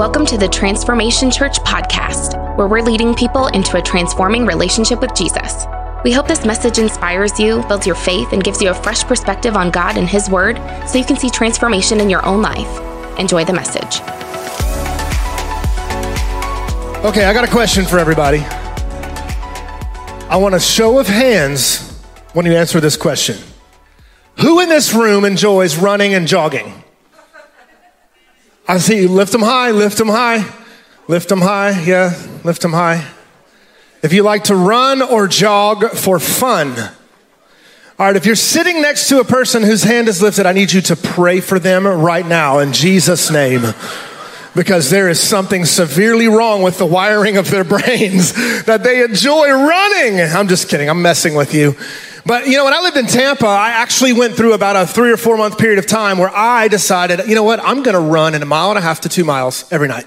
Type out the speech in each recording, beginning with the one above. Welcome to the Transformation Church podcast, where we're leading people into a transforming relationship with Jesus. We hope this message inspires you, builds your faith, and gives you a fresh perspective on God and His Word so you can see transformation in your own life. Enjoy the message. Okay, I got a question for everybody. I want a show of hands when you answer this question. Who in this room enjoys running and jogging? I see you. Lift them high, lift them high, lift them high. Yeah, lift them high. If you like to run or jog for fun. All right, if you're sitting next to a person whose hand is lifted, I need you to pray for them right now in Jesus' name, because there is something severely wrong with the wiring of their brains that they enjoy running. I'm just kidding. I'm messing with you. But, you know, when I lived in Tampa, I actually went through about a 3 or 4 month period of time where I decided, you know what, I'm going to run in 1.5 to 2 miles every night.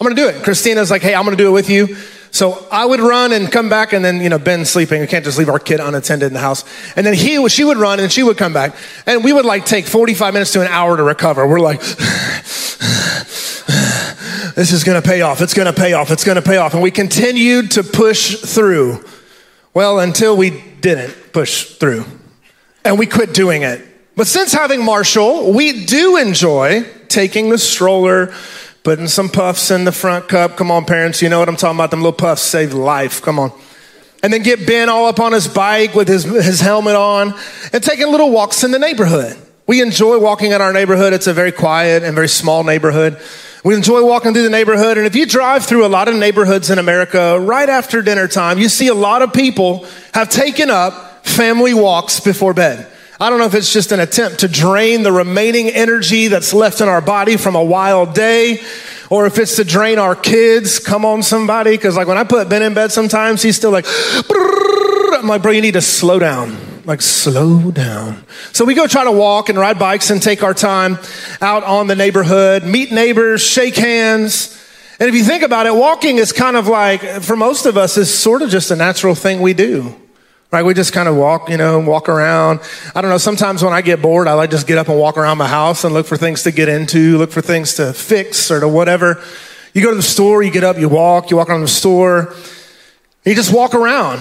I'm going to do it. Christina's like, hey, I'm going to do it with you. So I would run and come back, and then, you know, Ben's sleeping. We can't just leave our kid unattended in the house. And then she would run, and she would come back. And we would, like, take 45 minutes to an hour to recover. We're like, this is going to pay off. It's going to pay off. It's going to pay off. And we continued to push through. Well, until we didn't push through and we quit doing it. But since having Marshall, we do enjoy taking the stroller, putting some puffs in the front cup. Come on, parents, you know what I'm talking about. Them little puffs save life. Come on. And then get Ben all up on his bike with his helmet on and taking little walks in the neighborhood. We enjoy walking in our neighborhood. It's a very quiet and very small neighborhood. We enjoy walking through the neighborhood. And if you drive through a lot of neighborhoods in America, right after dinner time, you see a lot of people have taken up family walks before bed. I don't know if it's just an attempt to drain the remaining energy that's left in our body from a wild day, or if it's to drain our kids. Come on, somebody. Because like when I put Ben in bed sometimes, he's still like, I'm like, bro, you need to slow down. Like, slow down. So we go try to walk and ride bikes and take our time out on the neighborhood, meet neighbors, shake hands. And if you think about it, walking is kind of like, for most of us, is sort of just a natural thing we do, right? We just kind of walk, you know, walk around. I don't know. Sometimes when I get bored, I like just get up and walk around my house and look for things to get into, look for things to fix or to whatever. You go to the store, you get up, you walk around the store, you just walk around.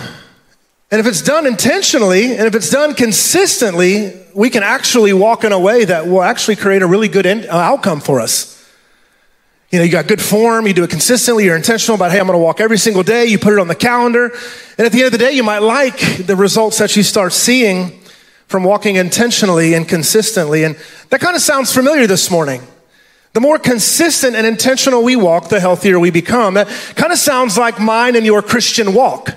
And if it's done intentionally, and if it's done consistently, we can actually walk in a way that will actually create a really good outcome for us. You know, you got good form, you do it consistently, you're intentional about, hey, I'm going to walk every single day, you put it on the calendar. And at the end of the day, you might like the results that you start seeing from walking intentionally and consistently. And that kind of sounds familiar this morning. The more consistent and intentional we walk, the healthier we become. That kind of sounds like mine and your Christian walk.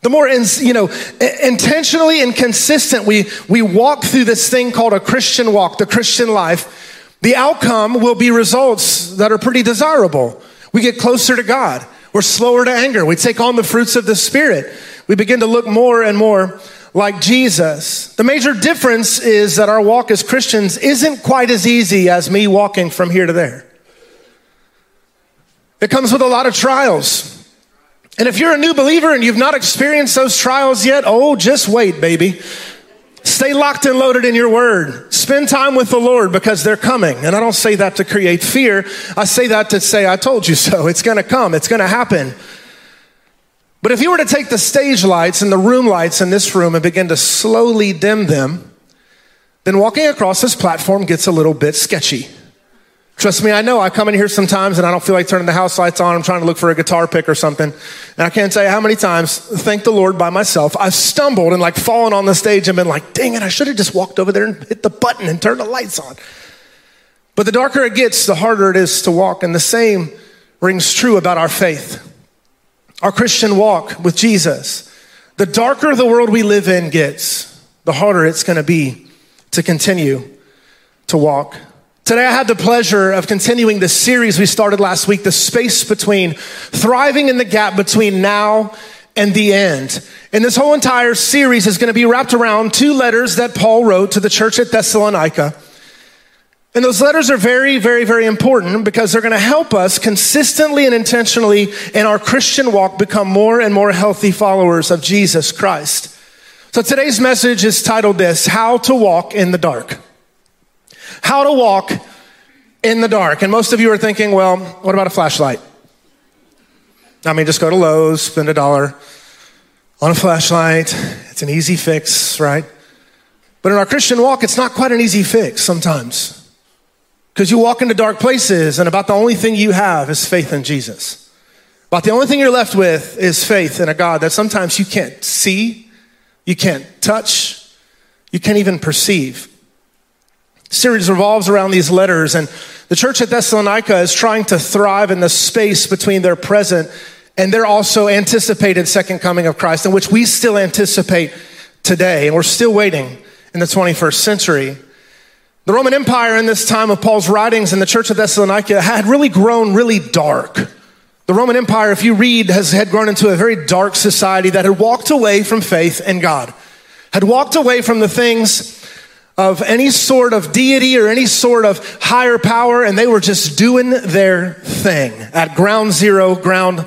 The more, intentionally and consistent we walk through this thing called a Christian walk, the Christian life, the outcome will be results that are pretty desirable. We get closer to God. We're slower to anger. We take on the fruits of the Spirit. We begin to look more and more like Jesus. The major difference is that our walk as Christians isn't quite as easy as me walking from here to there. It comes with a lot of trials. And if you're a new believer and you've not experienced those trials yet, oh, just wait, baby. Stay locked and loaded in your word. Spend time with the Lord because they're coming. And I don't say that to create fear. I say that to say, I told you so. It's going to come. It's going to happen. But if you were to take the stage lights and the room lights in this room and begin to slowly dim them, then walking across this platform gets a little bit sketchy. Trust me, I know. I come in here sometimes and I don't feel like turning the house lights on. I'm trying to look for a guitar pick or something. And I can't tell you how many times, thank the Lord by myself, I've stumbled and like fallen on the stage and been like, dang it, I should have just walked over there and hit the button and turned the lights on. But the darker it gets, the harder it is to walk. And the same rings true about our faith, our Christian walk with Jesus. The darker the world we live in gets, the harder it's going to be to continue to walk. Today, I had the pleasure of continuing the series we started last week, the space between, thriving in the gap between now and the end. And this whole entire series is going to be wrapped around two letters that Paul wrote to the church at Thessalonica. And those letters are very, very, very important because they're going to help us consistently and intentionally in our Christian walk become more and more healthy followers of Jesus Christ. So today's message is titled this, How to Walk in the Dark. How to walk in the dark. And most of you are thinking, well, what about a flashlight? I mean, just go to Lowe's, spend $1 on a flashlight. It's an easy fix, right? But in our Christian walk, it's not quite an easy fix sometimes. Because you walk into dark places, and about the only thing you have is faith in Jesus. About the only thing you're left with is faith in a God that sometimes you can't see, you can't touch, you can't even perceive. The series revolves around these letters, and the church at Thessalonica is trying to thrive in the space between their present and their also anticipated second coming of Christ, in which we still anticipate today, and we're still waiting in the 21st century. The Roman Empire in this time of Paul's writings in the church of Thessalonica had really grown really dark. The Roman Empire, if you read, had grown into a very dark society that had walked away from faith in God, had walked away from the things of any sort of deity or any sort of higher power, and they were just doing their thing at ground zero, ground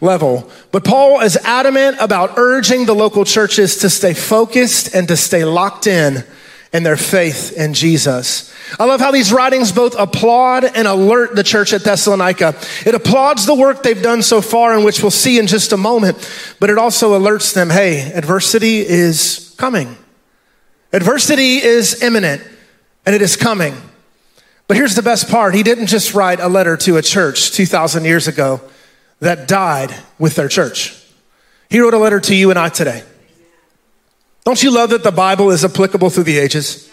level. But Paul is adamant about urging the local churches to stay focused and to stay locked in their faith in Jesus. I love how these writings both applaud and alert the church at Thessalonica. It applauds the work they've done so far, and which we'll see in just a moment, but it also alerts them, hey, adversity is coming. Adversity is imminent, and it is coming. But here's the best part. He didn't just write a letter to a church 2,000 years ago that died with their church. He wrote a letter to you and I today. Don't you love that the Bible is applicable through the ages?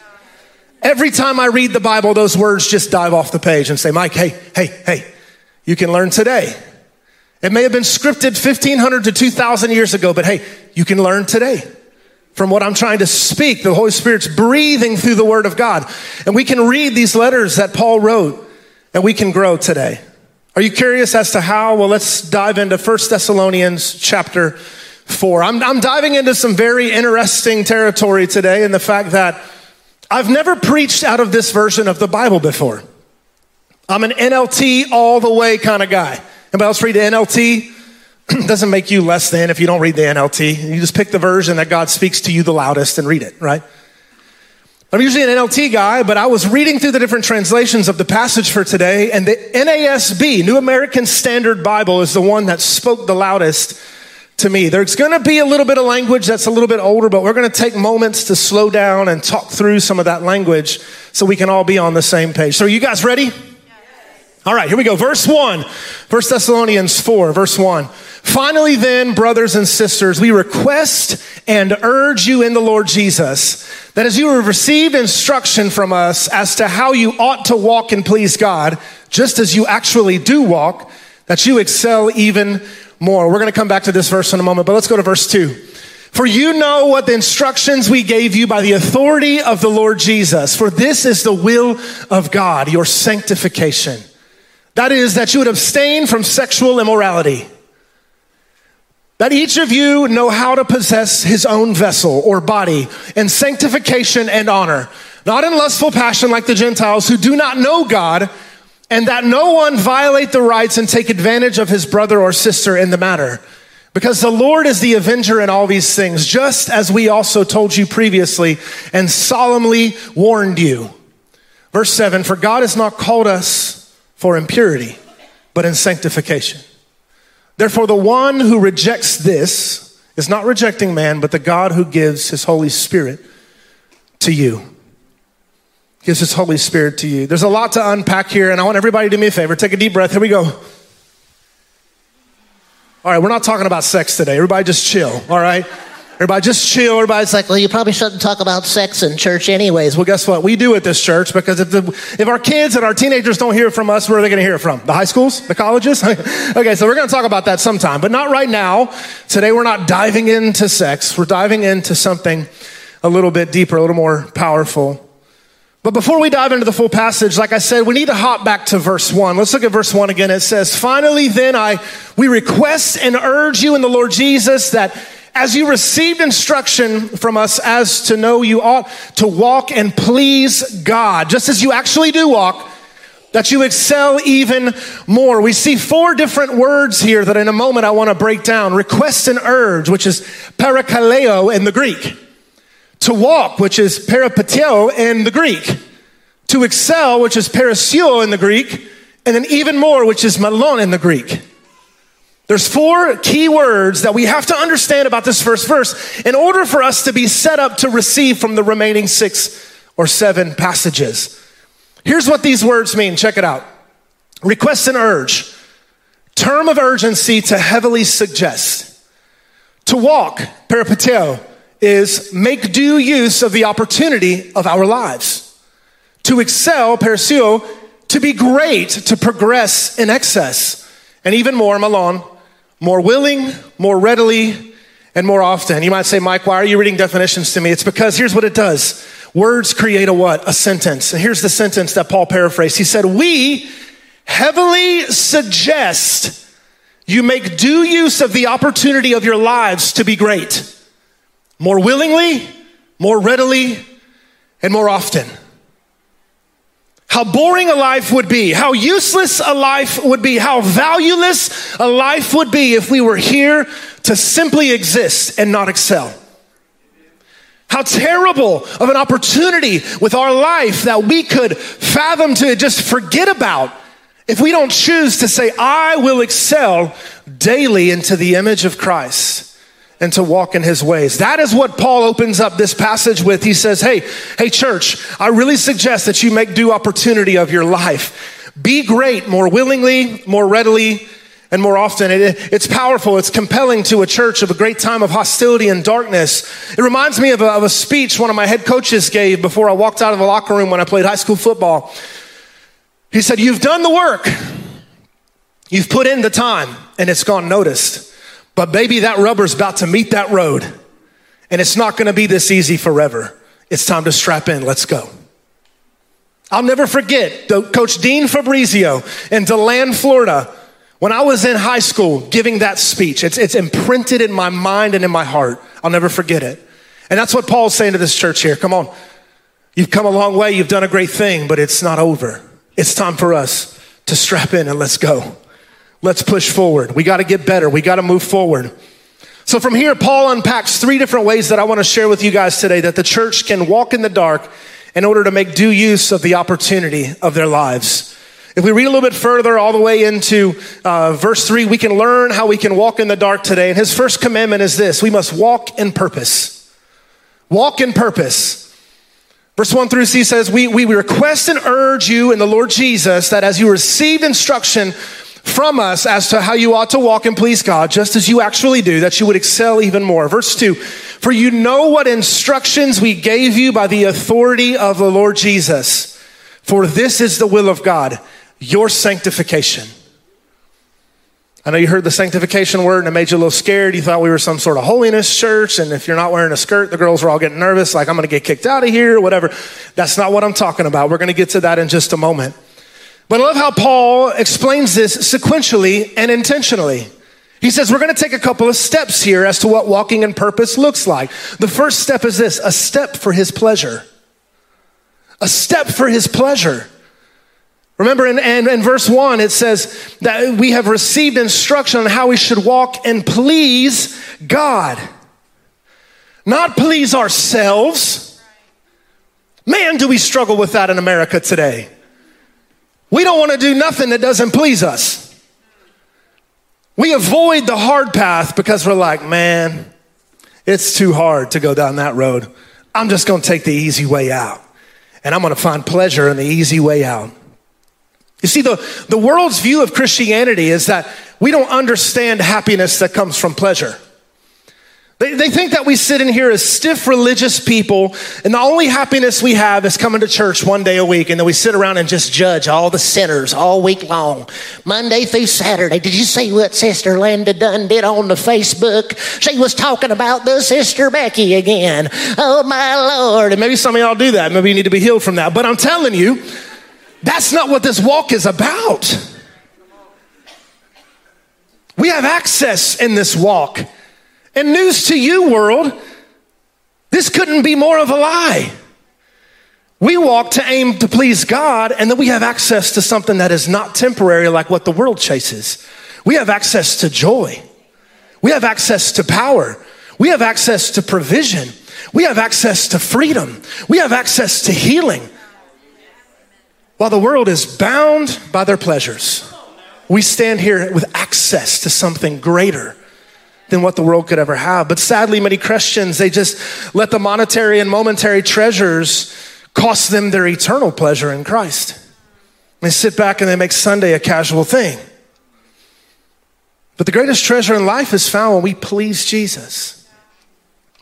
Every time I read the Bible, those words just dive off the page and say, Mike, hey, you can learn today. It may have been scripted 1,500 to 2,000 years ago, but hey, you can learn today. From what I'm trying to speak, the Holy Spirit's breathing through the Word of God. And we can read these letters that Paul wrote, and we can grow today. Are you curious as to how? Well, let's dive into First Thessalonians chapter 4. I'm diving into some very interesting territory today, in the fact that I've never preached out of this version of the Bible before. I'm an NLT all the way kind of guy. Anybody else read the NLT? Doesn't make you less than if you don't read the NLT. You just pick the version that God speaks to you the loudest and read it, right? I'm usually an NLT guy, but I was reading through the different translations of the passage for today, and the NASB, New American Standard Bible, is the one that spoke the loudest to me. There's going to be a little bit of language that's a little bit older, but we're going to take moments to slow down and talk through some of that language so we can all be on the same page. So are you guys ready? All right, here we go. Verse 1, 1 Thessalonians 4, verse 1. Finally then, brothers and sisters, we request and urge you in the Lord Jesus that as you have received instruction from us as to how you ought to walk and please God, just as you actually do walk, that you excel even more. We're going to come back to this verse in a moment, but let's go to verse 2. For you know what the instructions we gave you by the authority of the Lord Jesus, for this is the will of God, your sanctification. That is, that you would abstain from sexual immorality. That each of you know how to possess his own vessel or body in sanctification and honor, not in lustful passion like the Gentiles who do not know God, and that no one violate the rights and take advantage of his brother or sister in the matter. Because the Lord is the avenger in all these things, just as we also told you previously and solemnly warned you. Verse 7, for God has not called us for impurity, but in sanctification. Therefore, the one who rejects this is not rejecting man, but the God who gives his Holy Spirit to you. Gives his Holy Spirit to you. There's a lot to unpack here, and I want everybody to do me a favor. Take a deep breath. Here we go. All right, we're not talking about sex today. Everybody just chill, all right? Everybody just chill. Everybody's like, well, you probably shouldn't talk about sex in church anyways. Well, guess what? We do at this church, because if our kids and our teenagers don't hear from us, where are they going to hear it from? The high schools? The colleges? Okay, so we're going to talk about that sometime, but not right now. Today, we're not diving into sex. We're diving into something a little bit deeper, a little more powerful. But before we dive into the full passage, like I said, we need to hop back to verse 1. Let's look at verse 1 again. It says, finally, then we request and urge you in the Lord Jesus that as you received instruction from us as to know you ought to walk and please God, just as you actually do walk, that you excel even more. We see four different words here that in a moment I want to break down. Request and urge, which is parakaleo in the Greek. To walk, which is peripateo in the Greek. to excel, which is parasuo in the Greek, and then even more, which is malon in the Greek. There's four key words that we have to understand about this first verse in order for us to be set up to receive from the remaining 6 or 7 passages. Here's what these words mean. Check it out. Request and urge. Term of urgency to heavily suggest. To walk, peripateo, is make due use of the opportunity of our lives. To excel, perisuo, to be great, to progress in excess. And even more, malon, more willing, more readily, and more often. You might say, Mike, why are you reading definitions to me? It's because here's what it does. Words create a what? A sentence. And here's the sentence that Paul paraphrased. He said, we heavily suggest you make due use of the opportunity of your lives to be great. More willingly, more readily, and more often. How boring a life would be, how useless a life would be, how valueless a life would be if we were here to simply exist and not excel. How terrible of an opportunity with our life that we could fathom to just forget about if we don't choose to say, I will excel daily into the image of Christ and to walk in his ways. That is what Paul opens up this passage with. He says, hey, church, I really suggest that you make due opportunity of your life. Be great more willingly, more readily, and more often. It's powerful. It's compelling to a church of a great time of hostility and darkness. It reminds me of a speech one of my head coaches gave before I walked out of the locker room when I played high school football. He said, you've done the work. You've put in the time and it's gone noticed. But baby, that rubber's about to meet that road and it's not going to be this easy forever. It's time to strap in. Let's go. I'll never forget Coach Dean Fabrizio in DeLand, Florida, when I was in high school giving that speech. It's imprinted in my mind and in my heart. I'll never forget it. And that's what Paul's saying to this church here. Come on. You've come a long way. You've done a great thing, but it's not over. It's time for us to strap in and let's go. Let's push forward. We got to get better. We got to move forward. So from here, Paul unpacks 3 different ways that I want to share with you guys today that the church can walk in the dark in order to make due use of the opportunity of their lives. If we read a little bit further all the way into verse 3, we can learn how we can walk in the dark today. And his first commandment is this. We must walk in purpose. Walk in purpose. Verse 1-C says, we request and urge you in the Lord Jesus that as you received instruction from us as to how you ought to walk and please God, just as you actually do, that you would excel even more. Verse 2, for you know what instructions we gave you by the authority of the Lord Jesus. For this is the will of God, your sanctification. I know you heard the sanctification word and it made you a little scared. You thought we were some sort of holiness church. And if you're not wearing a skirt, the girls were all getting nervous. Like, I'm going to get kicked out of here, whatever. That's not what I'm talking about. We're going to get to that in just a moment. But I love how Paul explains this sequentially and intentionally. He says, we're going to take a couple of steps here as to what walking in purpose looks like. The first step is this, a step for his pleasure. A step for his pleasure. Remember in verse 1, it says that we have received instruction on how we should walk and please God. Not please ourselves. Man, do we struggle with that in America today. We don't want to do nothing that doesn't please us. We avoid the hard path because we're like, man, it's too hard to go down that road. I'm just going to take the easy way out. And I'm going to find pleasure in the easy way out. You see, the world's view of Christianity is that we don't understand happiness that comes from pleasure. They think that we sit in here as stiff religious people, and the only happiness we have is coming to church one day a week, and then we sit around and just judge all the sinners all week long, Monday through Saturday. Did you see what Sister Linda Dunn did on the Facebook? She was talking about the Sister Becky again. Oh, my Lord. And maybe some of y'all do that. Maybe you need to be healed from that. But I'm telling you, that's not what this walk is about. We have access in this walk. And news to you, world, this couldn't be more of a lie. We walk to aim to please God, and then we have access to something that is not temporary like what the world chases. We have access to joy. We have access to power. We have access to provision. We have access to freedom. We have access to healing. While the world is bound by their pleasures, we stand here with access to something greater than what the world could ever have. But sadly, many Christians, they just let the monetary and momentary treasures cost them their eternal pleasure in Christ. They sit back and they make Sunday a casual thing. But the greatest treasure in life is found when we please Jesus.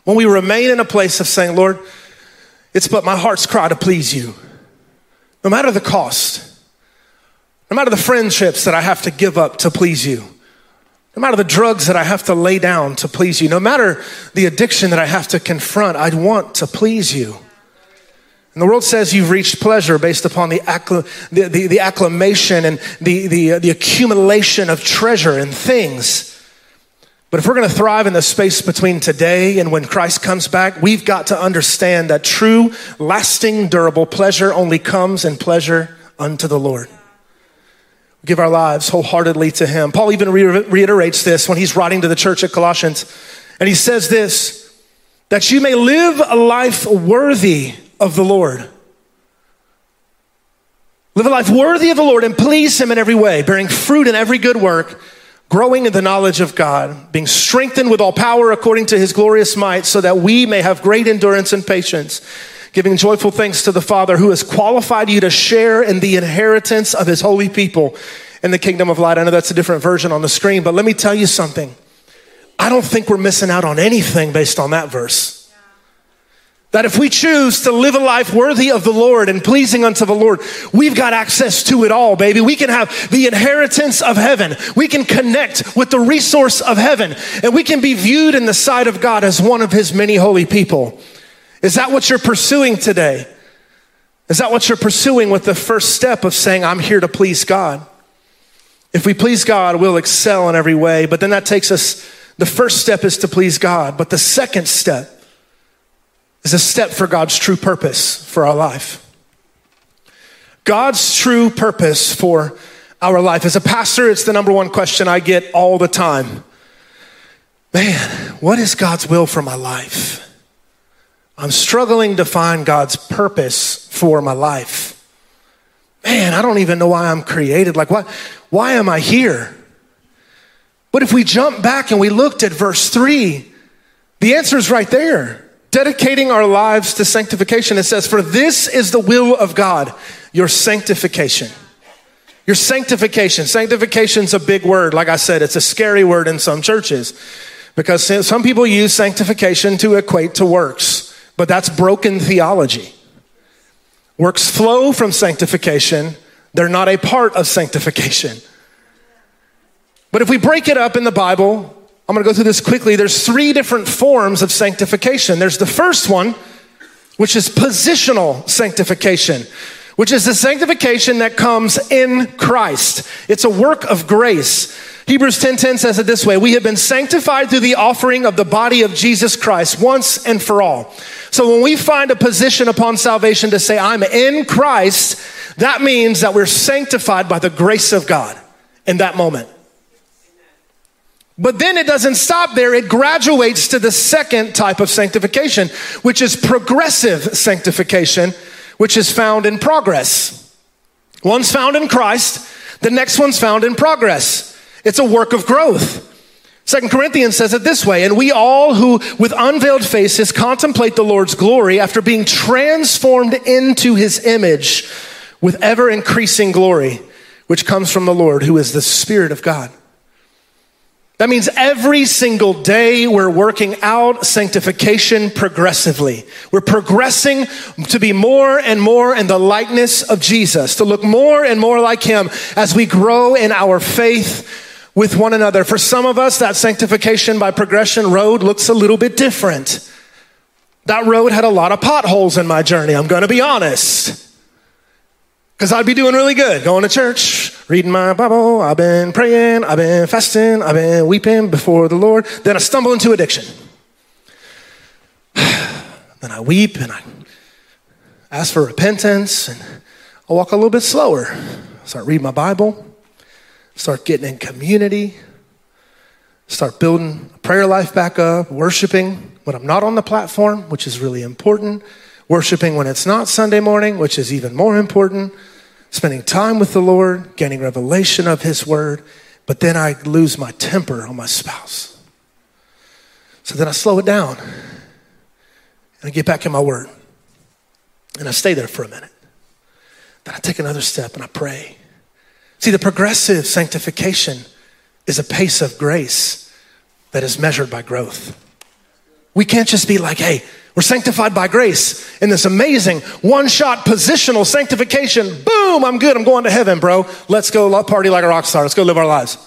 When we remain in a place of saying, Lord, it's but my heart's cry to please you. No matter the cost, no matter the friendships that I have to give up to please you, no matter the drugs that I have to lay down to please you, no matter the addiction that I have to confront, I want to please you. And the world says you've reached pleasure based upon the acclamation and the accumulation of treasure and things. But if we're going to thrive in the space between today and when Christ comes back, we've got to understand that true, lasting, durable pleasure only comes in pleasure unto the Lord. We give our lives wholeheartedly to him. Paul even reiterates this when he's writing to the church at Colossians. And he says this, that you may live a life worthy of the Lord. Live a life worthy of the Lord and please him in every way, bearing fruit in every good work, growing in the knowledge of God, being strengthened with all power according to his glorious might, so that we may have great endurance and patience, giving joyful thanks to the Father who has qualified you to share in the inheritance of his holy people in the kingdom of light. I know that's a different version on the screen, but let me tell you something. I don't think we're missing out on anything based on that verse. That if we choose to live a life worthy of the Lord and pleasing unto the Lord, we've got access to it all, baby. We can have the inheritance of heaven. We can connect with the resource of heaven, and we can be viewed in the sight of God as one of his many holy people. Is that what you're pursuing today? Is that what you're pursuing with the first step of saying, I'm here to please God? If we please God, we'll excel in every way. But then that takes us, the first step is to please God. But the second step is a step for God's true purpose for our life. God's true purpose for our life. As a pastor, it's the number one question I get all the time. Man, what is God's will for my life? I'm struggling to find God's purpose for my life. Man, I don't even know why I'm created. Like, why am I here? But if we jump back and we looked at verse 3, the answer is right there. Dedicating our lives to sanctification. It says, for this is the will of God, your sanctification. Your sanctification. Sanctification's a big word. Like I said, it's a scary word in some churches because some people use sanctification to equate to works, but that's broken theology. Works flow from sanctification. They're not a part of sanctification. But if we break it up in the Bible, I'm going to go through this quickly. There's three different forms of sanctification. There's the first one, which is positional sanctification, which is the sanctification that comes in Christ. It's a work of grace. Hebrews 10:10 says it this way, we have been sanctified through the offering of the body of Jesus Christ once and for all. So when we find a position upon salvation to say, I'm in Christ, that means that we're sanctified by the grace of God in that moment. But then it doesn't stop there. It graduates to the second type of sanctification, which is progressive sanctification, which is found in progress. One's found in Christ. The next one's found in progress. It's a work of growth. 2 Corinthians says it this way, and we all who with unveiled faces contemplate the Lord's glory after being transformed into his image with ever increasing glory, which comes from the Lord, who is the Spirit of God. That means every single day we're working out sanctification progressively. We're progressing to be more and more in the likeness of Jesus, to look more and more like him as we grow in our faith with one another. For some of us, that sanctification by progression road looks a little bit different. That road had a lot of potholes in my journey, I'm going to be honest. Because I'd be doing really good, going to church, reading my Bible, I've been praying, I've been fasting, I've been weeping before the Lord. Then I stumble into addiction. Then I weep and I ask for repentance and I walk a little bit slower. I start reading my Bible, start getting in community, start building a prayer life back up, worshiping when I'm not on the platform, which is really important. Worshiping when it's not Sunday morning, which is even more important. spending time with the Lord, gaining revelation of his word, but then I lose my temper on my spouse. So then I slow it down and I get back in my word and I stay there for a minute. Then I take another step and I pray. See, the progressive sanctification is a pace of grace that is measured by growth. We can't just be like, hey, we're sanctified by grace in this amazing one-shot positional sanctification. Boom, I'm good. I'm going to heaven, bro. Let's go party like a rock star. Let's go live our lives.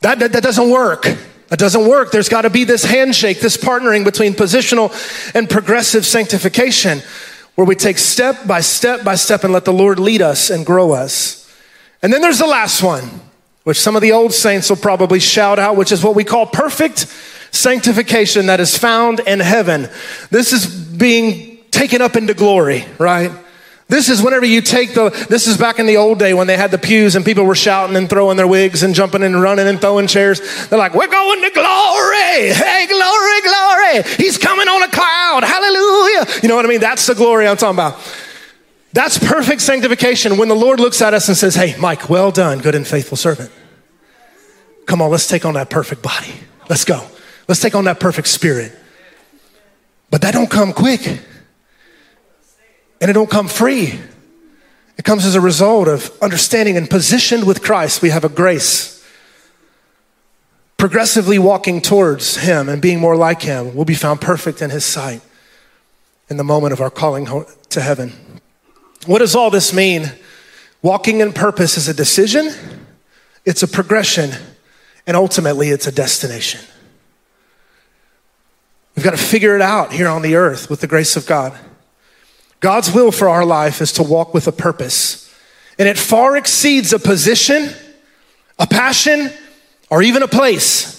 That doesn't work. That doesn't work. There's got to be this handshake, this partnering between positional and progressive sanctification where we take step by step by step and let the Lord lead us and grow us. And then there's the last one, which some of the old saints will probably shout out, which is what we call perfect sanctification that is found in heaven. This is being taken up into glory, right? This is whenever you take this is back in the old day when they had the pews and people were shouting and throwing their wigs and jumping and running and throwing chairs. They're like, we're going to glory. Hey, glory, glory. He's coming on a cloud. Hallelujah. You know what I mean? That's the glory I'm talking about. That's perfect sanctification when the Lord looks at us and says, hey, Mike, well done, good and faithful servant. Come on, let's take on that perfect body. Let's go. Let's take on that perfect spirit. But that don't come quick. And it don't come free. It comes as a result of understanding and positioned with Christ. We have a grace. Progressively walking towards him and being more like him will be found perfect in his sight in the moment of our calling to heaven. What does all this mean? Walking in purpose is a decision. It's a progression. And ultimately, it's a destination. We've got to figure it out here on the earth with the grace of God. God's will for our life is to walk with a purpose, and it far exceeds a position, a passion, or even a place.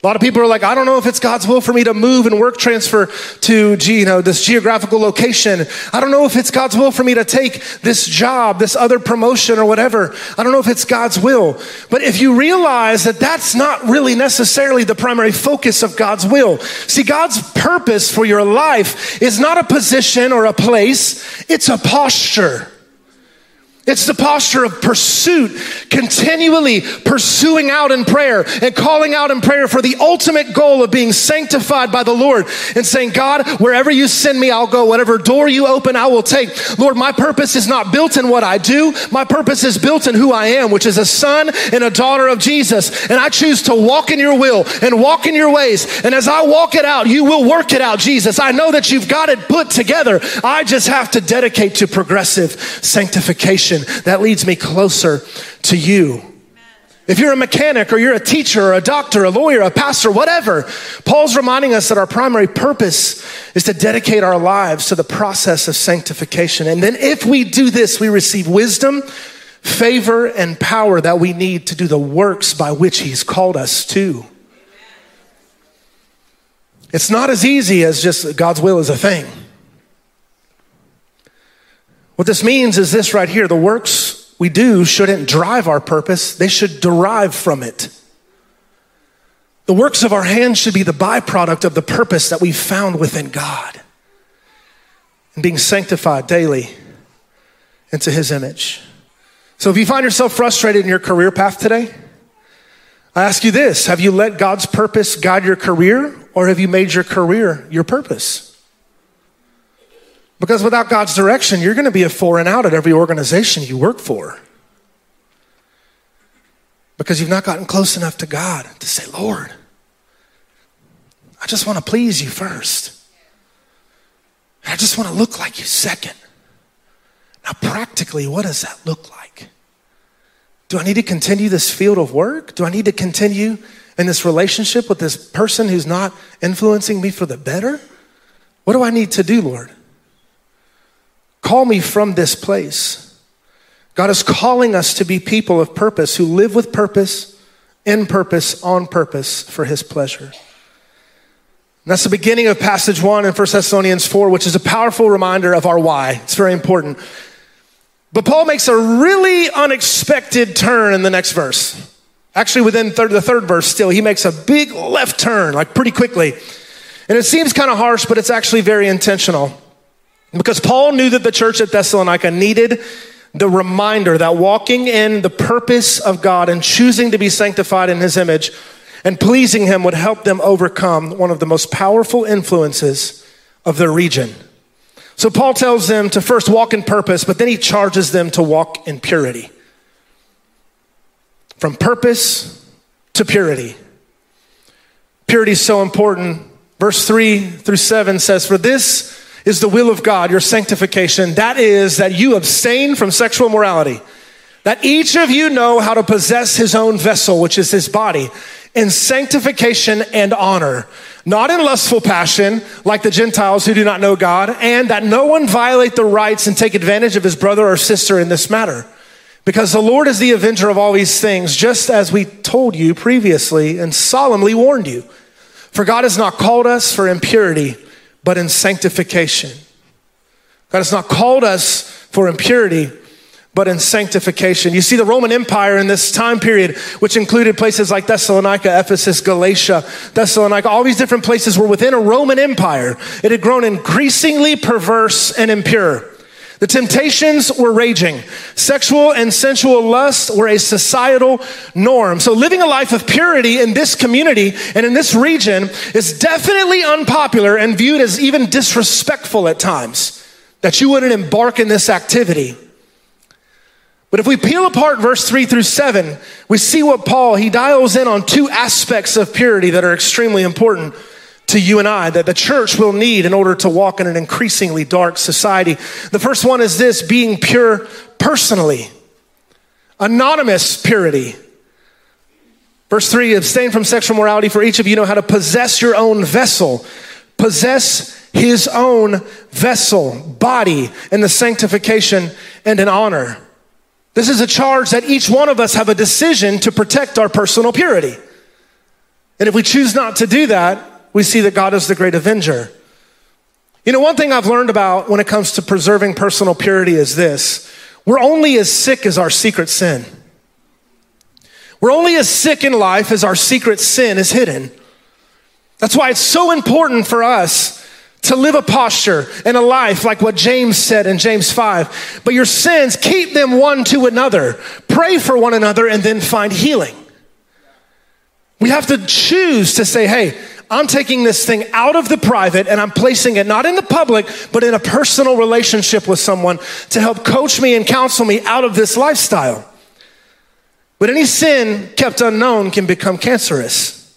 A lot of people are like, I don't know if it's God's will for me to move and work transfer to, this geographical location. I don't know if it's God's will for me to take this job, this other promotion or whatever. I don't know if it's God's will. But if you realize that that's not really necessarily the primary focus of God's will. See, God's purpose for your life is not a position or a place. It's a posture. It's the posture of pursuit, continually pursuing out in prayer and calling out in prayer for the ultimate goal of being sanctified by the Lord and saying, God, wherever you send me, I'll go. Whatever door you open, I will take. Lord, my purpose is not built in what I do. My purpose is built in who I am, which is a son and a daughter of Jesus. And I choose to walk in your will and walk in your ways. And as I walk it out, you will work it out, Jesus. I know that you've got it put together. I just have to dedicate to progressive sanctification. That leads me closer to you. If you're a mechanic or you're a teacher or a doctor, a lawyer, a pastor, whatever, Paul's reminding us that our primary purpose is to dedicate our lives to the process of sanctification. And then if we do this, we receive wisdom, favor, and power that we need to do the works by which he's called us to. It's not as easy as just God's will is a thing. What this means is this right here. The works we do shouldn't drive our purpose. They should derive from it. The works of our hands should be the byproduct of the purpose that we've found within God and being sanctified daily into his image. So if you find yourself frustrated in your career path today, I ask you this. Have you let God's purpose guide your career, or have you made your career your purpose? Because without God's direction, you're going to be a for and out at every organization you work for. Because you've not gotten close enough to God to say, Lord, I just want to please you first. And I just want to look like you second. Now, practically, what does that look like? Do I need to continue this field of work? Do I need to continue in this relationship with this person who's not influencing me for the better? What do I need to do, Lord? Call me from this place. God is calling us to be people of purpose who live with purpose, in purpose, on purpose for his pleasure. And that's the beginning of passage 1 in First Thessalonians 4, which is a powerful reminder of our why. It's very important. But Paul makes a really unexpected turn in the next verse. Actually, within the third verse still, he makes a big left turn, like pretty quickly. And it seems kind of harsh, but it's actually very intentional. Because Paul knew that the church at Thessalonica needed the reminder that walking in the purpose of God and choosing to be sanctified in his image and pleasing him would help them overcome one of the most powerful influences of their region. So Paul tells them to first walk in purpose, but then he charges them to walk in purity. From purpose to purity. Purity is so important. Verse 3-7 says, "For this is the will of God, your sanctification. That is, that you abstain from sexual immorality, that each of you know how to possess his own vessel, which is his body, in sanctification and honor, not in lustful passion, like the Gentiles who do not know God, and that no one violate the rights and take advantage of his brother or sister in this matter. Because the Lord is the avenger of all these things, just as we told you previously and solemnly warned you. For God has not called us for impurity, but in sanctification." God has not called us for impurity, but in sanctification. You see, the Roman Empire in this time period, which included places like Thessalonica, Ephesus, Galatia, Thessalonica, all these different places were within a Roman Empire. It had grown increasingly perverse and impure. The temptations were raging. Sexual and sensual lusts were a societal norm. So living a life of purity in this community and in this region is definitely unpopular and viewed as even disrespectful at times, that you wouldn't embark in this activity. But if we peel apart verse 3-7, we see what Paul, he dials in on two aspects of purity that are extremely important to you and I, that the church will need in order to walk in an increasingly dark society. The first one is this: being pure personally. Anonymous purity. Verse 3, abstain from sexual morality, for each of you know how to possess your own vessel. Possess his own vessel, body, in the sanctification and in honor. This is a charge that each one of us have a decision to protect our personal purity. And if we choose not to do that, we see that God is the great avenger. You know, one thing I've learned about when it comes to preserving personal purity is this: we're only as sick as our secret sin. We're only as sick in life as our secret sin is hidden. That's why it's so important for us to live a posture and a life like what James said in James 5. But your sins, keep them one to another. Pray for one another and then find healing. We have to choose to say, hey, I'm taking this thing out of the private and I'm placing it not in the public, but in a personal relationship with someone to help coach me and counsel me out of this lifestyle. But any sin kept unknown can become cancerous.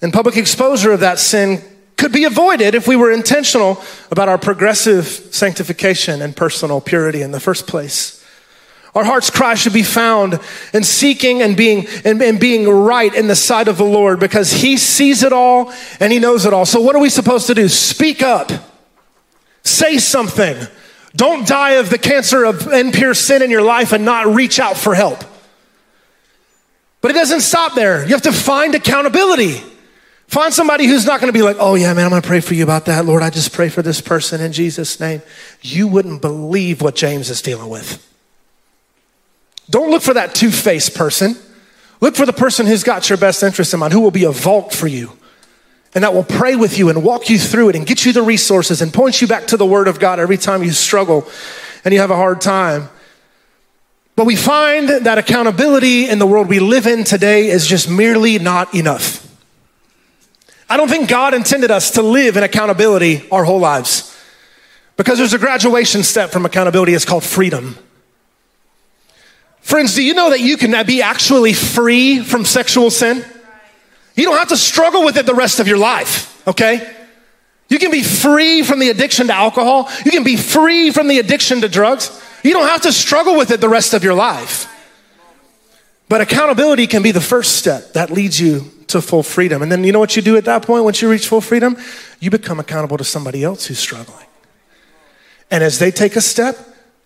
And public exposure of that sin could be avoided if we were intentional about our progressive sanctification and personal purity in the first place. Our heart's cry should be found in seeking and being right in the sight of the Lord, because he sees it all and he knows it all. So what are we supposed to do? Speak up. Say something. Don't die of the cancer of impure sin in your life and not reach out for help. But it doesn't stop there. You have to find accountability. Find somebody who's not going to be like, oh yeah, man, I'm going to pray for you about that. Lord, I just pray for this person in Jesus' name. You wouldn't believe what James is dealing with. Don't look for that two-faced person. Look for the person who's got your best interest in mind, who will be a vault for you, and that will pray with you and walk you through it and get you the resources and point you back to the Word of God every time you struggle and you have a hard time. But we find that accountability in the world we live in today is just merely not enough. I don't think God intended us to live in accountability our whole lives, because there's a graduation step from accountability. It's called freedom. Friends, do you know that you can be actually free from sexual sin? You don't have to struggle with it the rest of your life, okay? You can be free from the addiction to alcohol. You can be free from the addiction to drugs. You don't have to struggle with it the rest of your life. But accountability can be the first step that leads you to full freedom. And then you know what you do at that point once you reach full freedom? You become accountable to somebody else who's struggling. And as they take a step,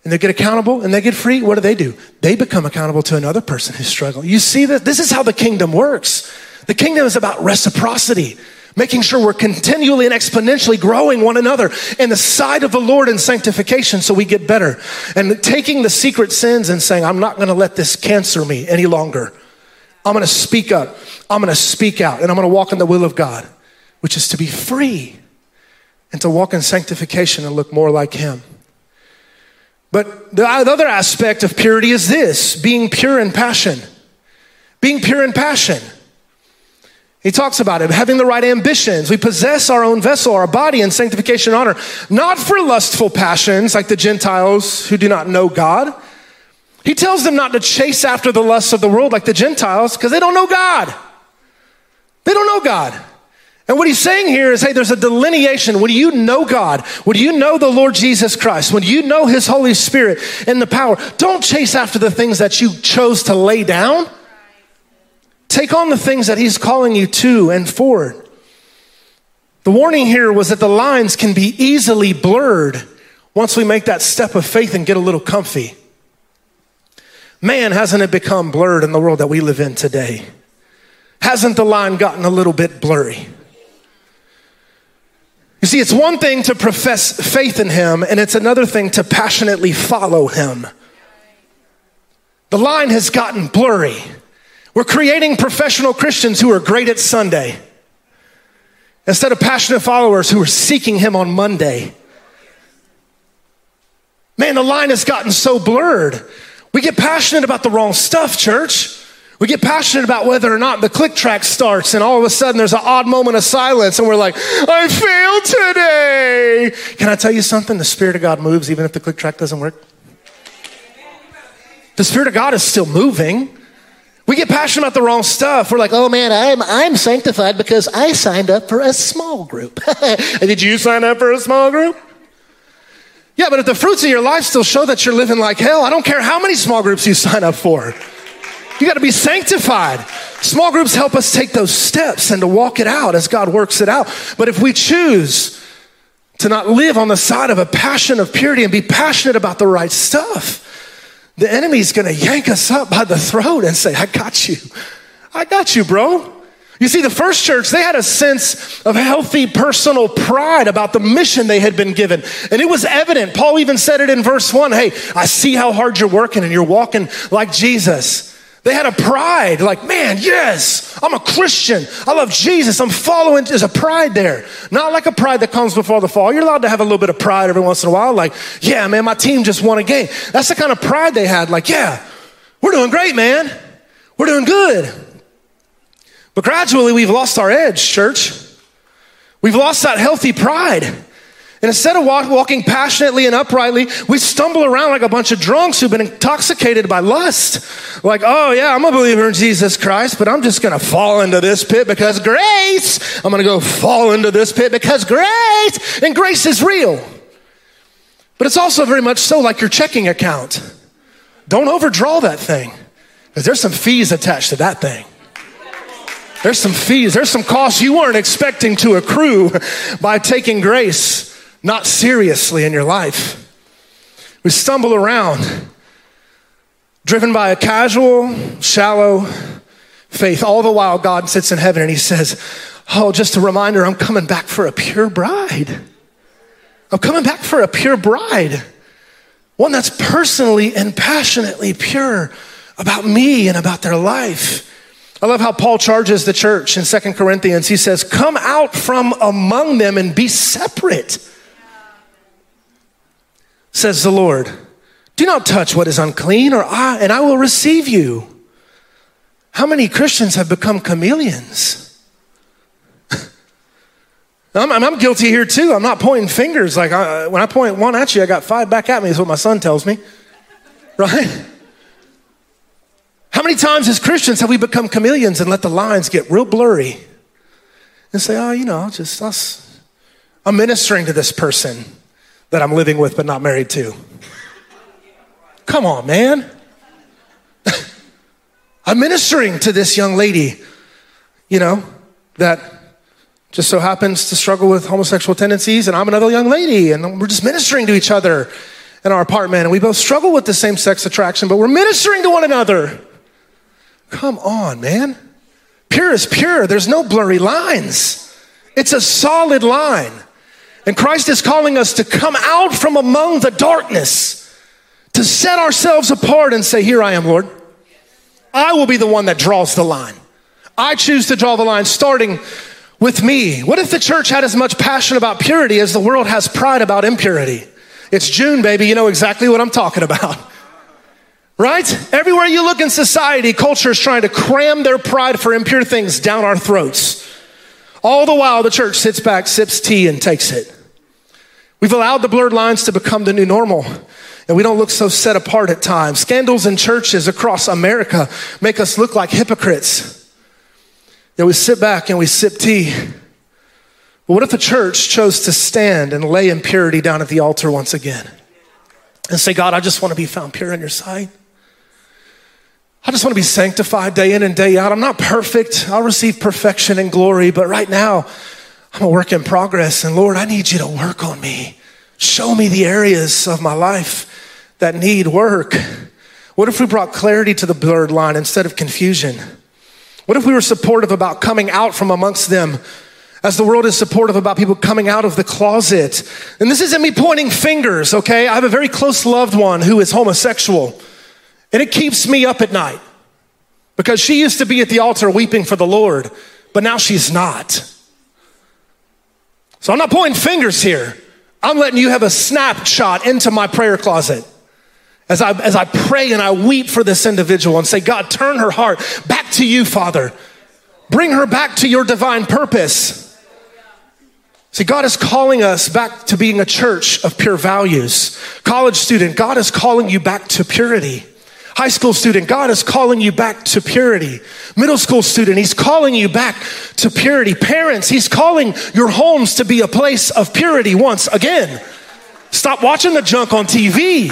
and they get accountable and they get free, what do? They become accountable to another person who's struggling. You see that this is how the kingdom works. The kingdom is about reciprocity, making sure we're continually and exponentially growing one another in the sight of the Lord in sanctification so we get better. And taking the secret sins and saying, I'm not going to let this cancer me any longer. I'm going to speak up. I'm going to speak out. And I'm going to walk in the will of God, which is to be free and to walk in sanctification and look more like him. But the other aspect of purity is this, being pure in passion. Being pure in passion. He talks about it, having the right ambitions. We possess our own vessel, our body in sanctification and honor, not for lustful passions like the Gentiles who do not know God. He tells them not to chase after the lusts of the world like the Gentiles because they don't know God. They don't know God. And what he's saying here is, hey, there's a delineation. When you know God, when you know the Lord Jesus Christ, when you know his Holy Spirit and the power, don't chase after the things that you chose to lay down. Take on the things that he's calling you to and forward. The warning here was that the lines can be easily blurred once we make that step of faith and get a little comfy. Man, hasn't it become blurred in the world that we live in today? Hasn't the line gotten a little bit blurry? You see, it's one thing to profess faith in him, and it's another thing to passionately follow him. The line has gotten blurry. We're creating professional Christians who are great at Sunday instead of passionate followers who are seeking him on Monday. Man, the line has gotten so blurred. We get passionate about the wrong stuff, church. We get passionate about whether or not the click track starts, and all of a sudden there's an odd moment of silence and we're like, I failed today. Can I tell you something? The Spirit of God moves even if the click track doesn't work. The Spirit of God is still moving. We get passionate about the wrong stuff. We're like, oh man, I'm sanctified because I signed up for a small group. Did you sign up for a small group? Yeah, but if the fruits of your life still show that you're living like hell, I don't care how many small groups you sign up for. You got to be sanctified. Small groups help us take those steps and to walk it out as God works it out. But if we choose to not live on the side of a passion of purity and be passionate about the right stuff, the enemy's going to yank us up by the throat and say, I got you. I got you, bro. You see, the first church, they had a sense of healthy personal pride about the mission they had been given. And it was evident. Paul even said it in verse 1. Hey, I see how hard you're working and you're walking like Jesus. They had a pride like, man, yes, I'm a Christian. I love Jesus. I'm following. There's a pride there. Not like a pride that comes before the fall. You're allowed to have a little bit of pride every once in a while. Like, yeah, man, my team just won a game. That's the kind of pride they had. Like, yeah, we're doing great, man. We're doing good. But gradually, we've lost our edge, church. We've lost that healthy pride. And instead of walking passionately and uprightly, we stumble around like a bunch of drunks who've been intoxicated by lust. Like, oh yeah, I'm a believer in Jesus Christ, but I'm just going to fall into this pit because grace. I'm going to go fall into this pit because grace. And grace is real. But it's also very much so like your checking account. Don't overdraw that thing because there's some fees attached to that thing. There's some fees. There's some costs you weren't expecting to accrue by taking grace not seriously in your life. We stumble around, driven by a casual, shallow faith. All the while, God sits in heaven and he says, oh, just a reminder, I'm coming back for a pure bride. I'm coming back for a pure bride. One that's personally and passionately pure about me and about their life. I love how Paul charges the church in 2 Corinthians. He says, come out from among them and be separate, says the Lord. Do not touch what is unclean, and I will receive you. How many Christians have become chameleons? I'm guilty here too. I'm not pointing fingers. Like when I point one at you, I got five back at me is what my son tells me, right? How many times as Christians have we become chameleons and let the lines get real blurry and say, oh, you know, just us. I'm ministering to this person that I'm living with but not married to. Come on, man. I'm ministering to this young lady, you know, that just so happens to struggle with homosexual tendencies, and I'm another young lady, and we're just ministering to each other in our apartment, and we both struggle with the same-sex attraction, but we're ministering to one another. Come on, man. Pure is pure. There's no blurry lines. It's a solid line. And Christ is calling us to come out from among the darkness, to set ourselves apart and say, here I am, Lord. I will be the one that draws the line. I choose to draw the line starting with me. What if the church had as much passion about purity as the world has pride about impurity? It's June, baby. You know exactly what I'm talking about. Right? Everywhere you look in society, culture is trying to cram their pride for impure things down our throats. All the while, the church sits back, sips tea, and takes it. We've allowed the blurred lines to become the new normal, and we don't look so set apart at times. Scandals in churches across America make us look like hypocrites. Yet we sit back and we sip tea. But what if the church chose to stand and lay impurity down at the altar once again and say, God, I just want to be found pure in your sight. I just want to be sanctified day in and day out. I'm not perfect. I'll receive perfection and glory. But right now, I'm a work in progress. And Lord, I need you to work on me. Show me the areas of my life that need work. What if we brought clarity to the blurred line instead of confusion? What if we were supportive about coming out from amongst them as the world is supportive about people coming out of the closet? And this isn't me pointing fingers, okay? I have a very close loved one who is homosexual. And it keeps me up at night because she used to be at the altar weeping for the Lord, but now she's not. So I'm not pointing fingers here. I'm letting you have a snapshot into my prayer closet as I pray and I weep for this individual and say, God, turn her heart back to you, Father. Bring her back to your divine purpose. See, God is calling us back to being a church of pure values. College student, God is calling you back to purity. High school student, God is calling you back to purity. Middle school student, he's calling you back to purity. Parents, he's calling your homes to be a place of purity once again. Stop watching the junk on TV.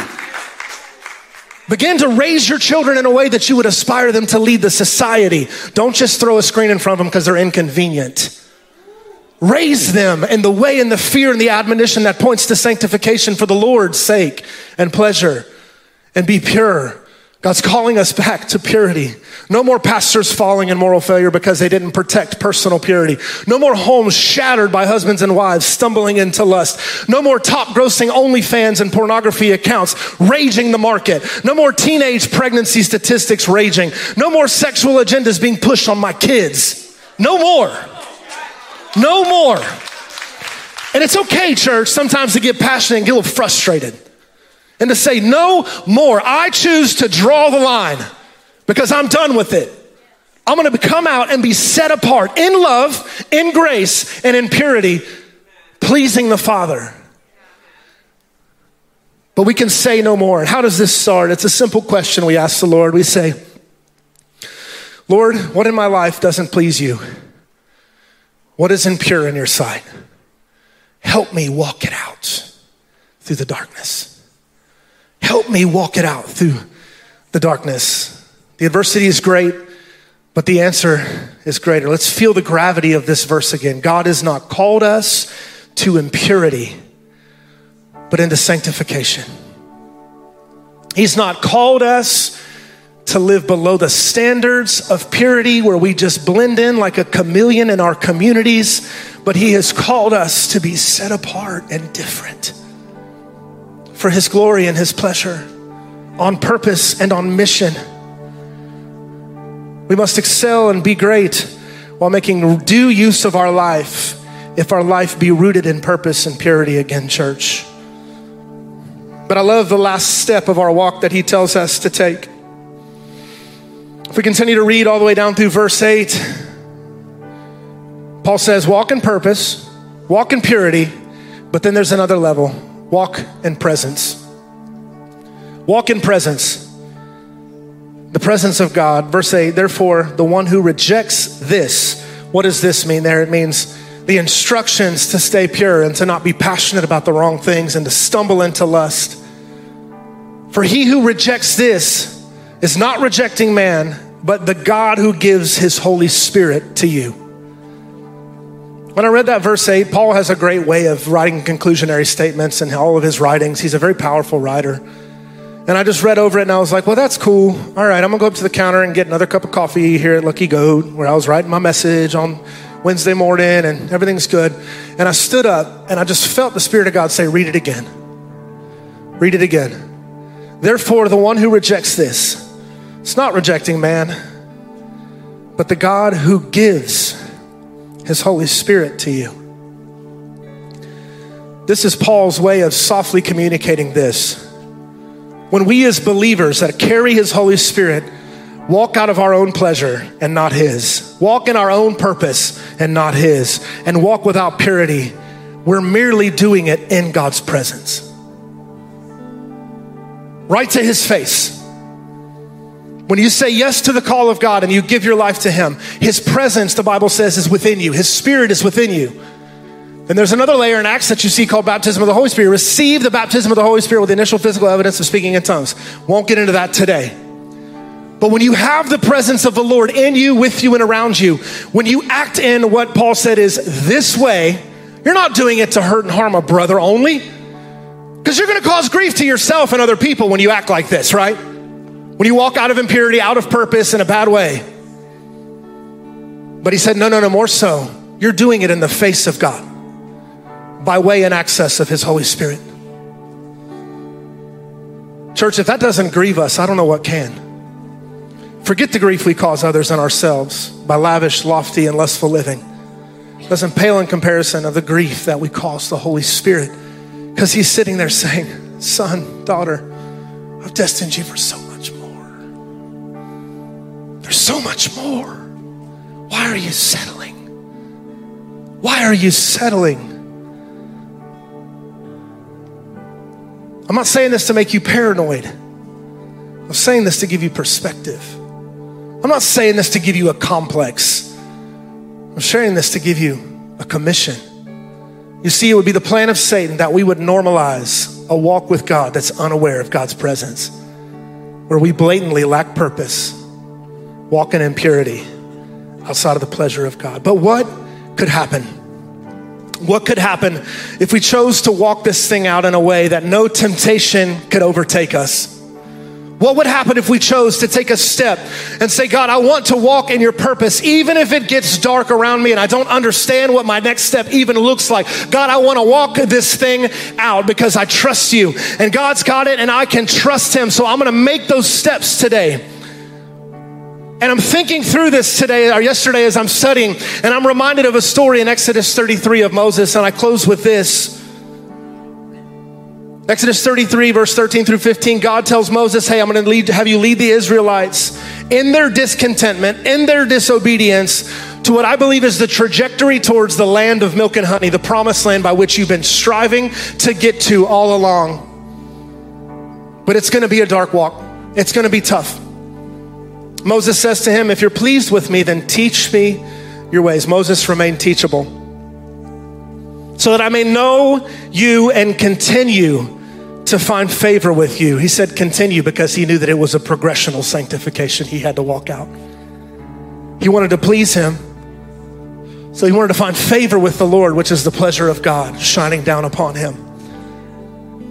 Begin to raise your children in a way that you would aspire them to lead the society. Don't just throw a screen in front of them because they're inconvenient. Raise them in the way and the fear and the admonition that points to sanctification for the Lord's sake and pleasure, and be pure. God's calling us back to purity. No more pastors falling in moral failure because they didn't protect personal purity. No more homes shattered by husbands and wives stumbling into lust. No more top-grossing OnlyFans and pornography accounts raging the market. No more teenage pregnancy statistics raging. No more sexual agendas being pushed on my kids. No more. No more. And it's okay, church, sometimes to get passionate and get a little frustrated. And to say, no more. I choose to draw the line because I'm done with it. I'm going to come out and be set apart in love, in grace, and in purity, pleasing the Father. But we can say no more. And how does this start? It's a simple question we ask the Lord. We say, Lord, what in my life doesn't please you? What is impure in your sight? Help me walk it out through the darkness. Help me walk it out through the darkness. The adversity is great, but the answer is greater. Let's feel the gravity of this verse again. God has not called us to impurity, but into sanctification. He's not called us to live below the standards of purity where we just blend in like a chameleon in our communities, but he has called us to be set apart and different for his glory and his pleasure, on purpose and on mission. We must excel and be great while making due use of our life if our life be rooted in purpose and purity again, church. But I love the last step of our walk that he tells us to take. If we continue to read all the way down through verse 8, Paul says, walk in purpose, walk in purity, but then there's another level. Walk in presence. Walk in presence. The presence of God. Verse 8, therefore, the one who rejects this. What does this mean there? It means the instructions to stay pure and to not be passionate about the wrong things and to stumble into lust. For he who rejects this is not rejecting man, but the God who gives his Holy Spirit to you. When I read that verse 8, Paul has a great way of writing conclusionary statements in all of his writings. He's a very powerful writer. And I just read over it and I was like, well, that's cool. All right, I'm gonna go up to the counter and get another cup of coffee here at Lucky Goat, where I was writing my message on Wednesday morning, and everything's good. And I stood up and I just felt the Spirit of God say, read it again. Read it again. Therefore, the one who rejects this, it's not rejecting man, but the God who gives his Holy Spirit to you. This is Paul's way of softly communicating this. When we as believers that carry his Holy Spirit walk out of our own pleasure and not his, walk in our own purpose and not his, and walk without purity, we're merely doing it in God's presence. Right to his face. When you say yes to the call of God and you give your life to him, his presence, the Bible says, is within you. His spirit is within you. And there's another layer in Acts that you see called baptism of the Holy Spirit. Receive the baptism of the Holy Spirit with the initial physical evidence of speaking in tongues. Won't get into that today. But when you have the presence of the Lord in you, with you, and around you, when you act in what Paul said is this way, you're not doing it to hurt and harm a brother only. Because you're going to cause grief to yourself and other people when you act like this, right? When you walk out of impurity, out of purpose, in a bad way. But he said, no, more so. You're doing it in the face of God, by way and access of his Holy Spirit. Church, if that doesn't grieve us, I don't know what can. Forget the grief we cause others and ourselves by lavish, lofty, and lustful living. It doesn't pale in comparison of the grief that we cause the Holy Spirit, because he's sitting there saying, son, daughter, I've destined you for so much more. There's so much more. Why are you settling? Why are you settling? I'm not saying this to make you paranoid. I'm saying this to give you perspective. I'm not saying this to give you a complex. I'm sharing this to give you a commission. You see, it would be the plan of Satan that we would normalize a walk with God that's unaware of God's presence, where we blatantly lack purpose, walk in impurity outside of the pleasure of God. But what could happen? What could happen if we chose to walk this thing out in a way that no temptation could overtake us? What would happen if we chose to take a step and say, God, I want to walk in your purpose, even if it gets dark around me and I don't understand what my next step even looks like. God, I want to walk this thing out because I trust you, and God's got it and I can trust him. So I'm going to make those steps today. And I'm thinking through this today or yesterday as I'm studying, and I'm reminded of a story in Exodus 33 of Moses, and I close with this. Exodus 33, verse 13 through 15, God tells Moses, hey, I'm going to have you lead the Israelites in their discontentment, in their disobedience to what I believe is the trajectory towards the land of milk and honey, the promised land by which you've been striving to get to all along. But it's going to be a dark walk. It's going to be tough. Moses says to him, if you're pleased with me, then teach me your ways. Moses remained teachable, so that I may know you and continue to find favor with you. He said continue because he knew that it was a progressional sanctification he had to walk out. He wanted to please him, so he wanted to find favor with the Lord, which is the pleasure of God shining down upon him.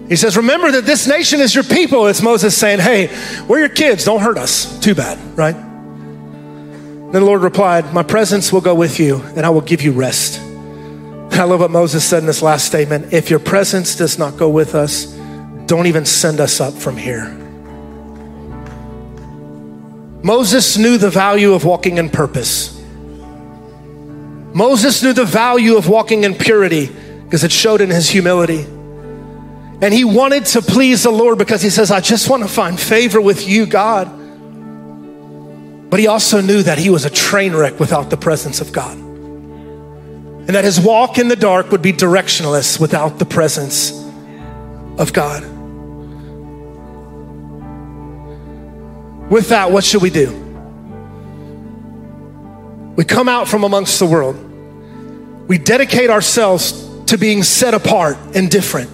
He says, remember that this nation is your people. It's Moses saying, hey, we're your kids. Don't hurt us. Too bad, right? Then the Lord replied, my presence will go with you and I will give you rest. And I love what Moses said in this last statement. If your presence does not go with us, don't even send us up from here. Moses knew the value of walking in purpose. Moses knew the value of walking in purity because it showed in his humility. And he wanted to please the Lord because he says, I just want to find favor with you, God. But he also knew that he was a train wreck without the presence of God, and that his walk in the dark would be directionless without the presence of God. With that, what should we do? We come out from amongst the world. We dedicate ourselves to being set apart and different.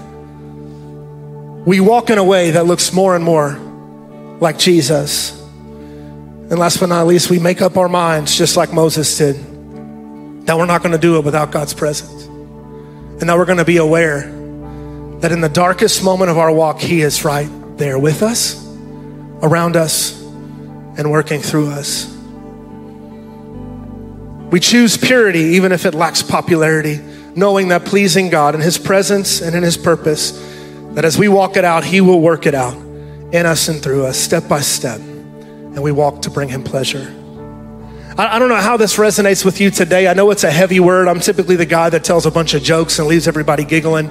We walk in a way that looks more and more like Jesus. And last but not least, we make up our minds, just like Moses did, that we're not going to do it without God's presence. And that we're going to be aware that in the darkest moment of our walk, he is right there with us, around us, and working through us. We choose purity, even if it lacks popularity, knowing that pleasing God in his presence and in his purpose, that as we walk it out, he will work it out in us and through us, step by step, and we walk to bring him pleasure. I don't know how this resonates with you today. I know it's a heavy word. I'm typically the guy that tells a bunch of jokes and leaves everybody giggling.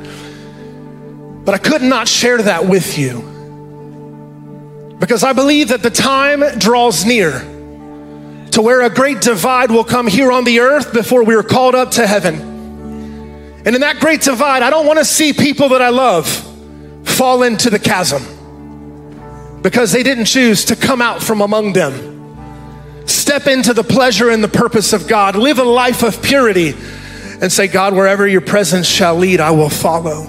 But I could not share that with you because I believe that the time draws near to where a great divide will come here on the earth before we are called up to heaven. And in that great divide, I don't want to see people that I love fall into the chasm because they didn't choose to come out from among them. Step into the pleasure and the purpose of God. Live a life of purity and say, God, wherever your presence shall lead, I will follow.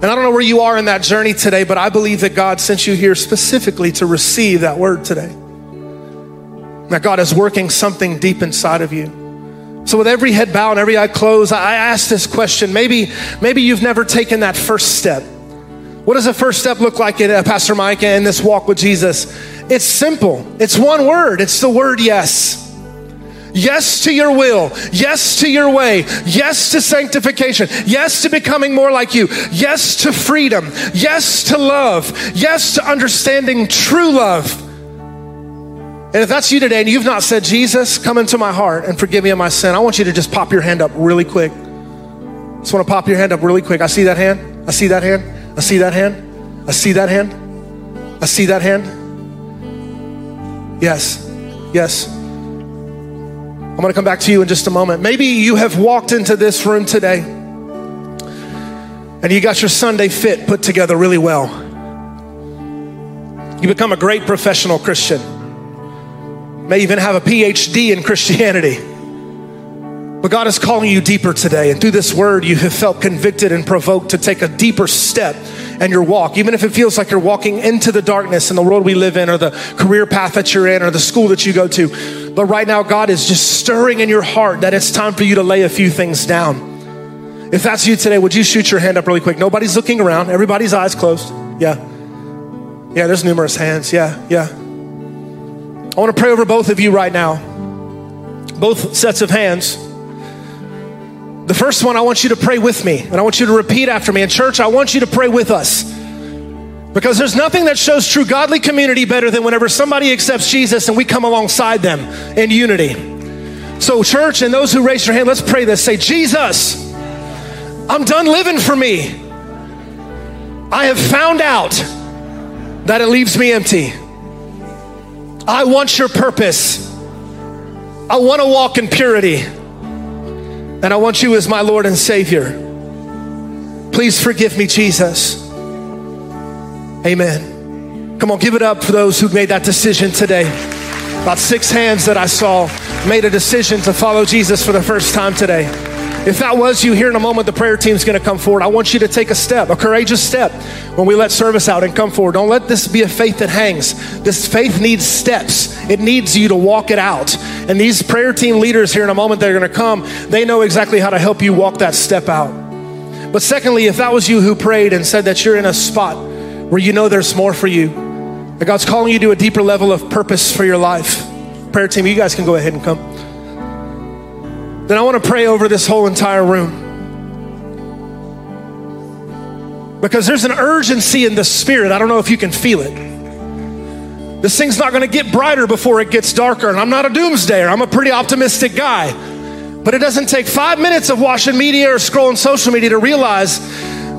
And I don't know where you are in that journey today, but I believe that God sent you here specifically to receive that word today. That God is working something deep inside of you. So with every head bowed and every eye closed, I ask this question. Maybe you've never taken that first step. What does the first step look like, Pastor Mike, in this walk with Jesus? It's simple. It's one word. It's the word yes. Yes to your will. Yes to your way. Yes to sanctification. Yes to becoming more like you. Yes to freedom. Yes to love. Yes to understanding true love. And if that's you today and you've not said, Jesus, come into my heart and forgive me of my sin, I want you to just pop your hand up really quick. Just want to pop your hand up really quick. I see that hand. I see that hand. I see that hand. I see that hand. I see that hand. Yes. Yes. I'm going to come back to you in just a moment. Maybe you have walked into this room today and you got your Sunday fit put together really well. You become a great professional Christian. May even have a PhD in Christianity. But God is calling you deeper today. And through this word, you have felt convicted and provoked to take a deeper step in your walk. Even if it feels like you're walking into the darkness in the world we live in, or the career path that you're in, or the school that you go to. But right now, God is just stirring in your heart that it's time for you to lay a few things down. If that's you today, would you shoot your hand up really quick? Nobody's looking around. Everybody's eyes closed. Yeah. Yeah, there's numerous hands. Yeah, yeah. I want to pray over both of you right now, both sets of hands. The first one, I want you to pray with me, and I want you to repeat after me. In church, I want you to pray with us, because there's nothing that shows true godly community better than whenever somebody accepts Jesus and we come alongside them in unity. So church, and those who raise your hand, let's pray this. Say, Jesus, I'm done living for me. I have found out that it leaves me empty. I want your purpose. I want to walk in purity. And I want you as my Lord and Savior. Please forgive me, Jesus. Amen. Come on, give it up for those who made that decision today. About 6 hands that I saw made a decision to follow Jesus for the first time today. If that was you, here in a moment, the prayer team's going to come forward. I want you to take a step, a courageous step, when we let service out and come forward. Don't let this be a faith that hangs. This faith needs steps. It needs you to walk it out. And these prayer team leaders here in a moment, they're going to come. They know exactly how to help you walk that step out. But secondly, if that was you who prayed and said that you're in a spot where you know there's more for you, that God's calling you to a deeper level of purpose for your life, prayer team, you guys can go ahead and come. Then I want to pray over this whole entire room. Because there's an urgency in the spirit. I don't know if you can feel it. This thing's not going to get brighter before it gets darker. And I'm not a doomsdayer. I'm a pretty optimistic guy. But it doesn't take 5 minutes of watching media or scrolling social media to realize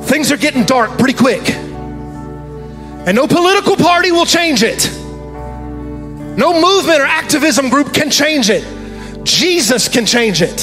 things are getting dark pretty quick. And no political party will change it. No movement or activism group can change it. Jesus can change it.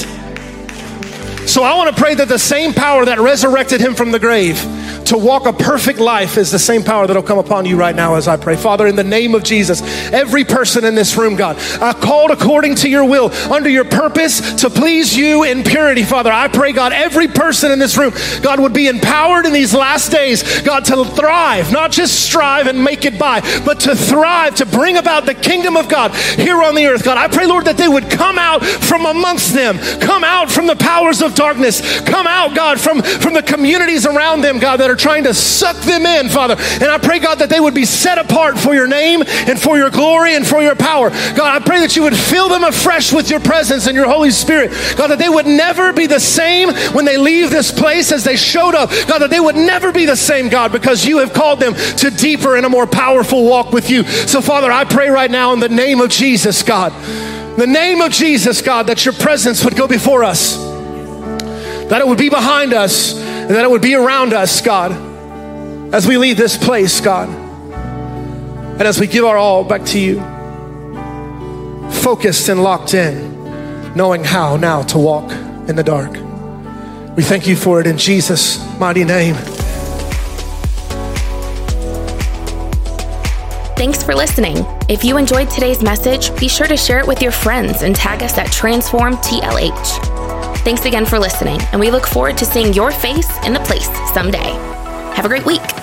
So I want to pray that the same power that resurrected him from the grave to walk a perfect life is the same power that'll come upon you right now as I pray. Father, in the name of Jesus, every person in this room, God, called according to your will, under your purpose, to please you in purity. Father, I pray, God, every person in this room, God, would be empowered in these last days, God, to thrive, not just strive and make it by, but to thrive, to bring about the kingdom of God here on the earth. God, I pray, Lord, that they would come out from amongst them, come out from the powers of darkness, come out, God, from the communities around them, God, that are trying to suck them in, Father. And I pray, God, that they would be set apart for your name and for your glory and for your power. God, I pray that you would fill them afresh with your presence and your Holy Spirit. God, that they would never be the same when they leave this place as they showed up. God, that they would never be the same, God, because you have called them to deeper and a more powerful walk with you. So, Father, I pray right now in the name of Jesus, God, in the name of Jesus, God, that your presence would go before us, that it would be behind us, and that it would be around us, God, as we leave this place, God, and as we give our all back to you, focused and locked in, knowing how now to walk in the dark. We thank you for it in Jesus' mighty name. Thanks for listening. If you enjoyed today's message, be sure to share it with your friends and tag us at TransformTLH. Thanks again for listening, and we look forward to seeing your face in the place someday. Have a great week.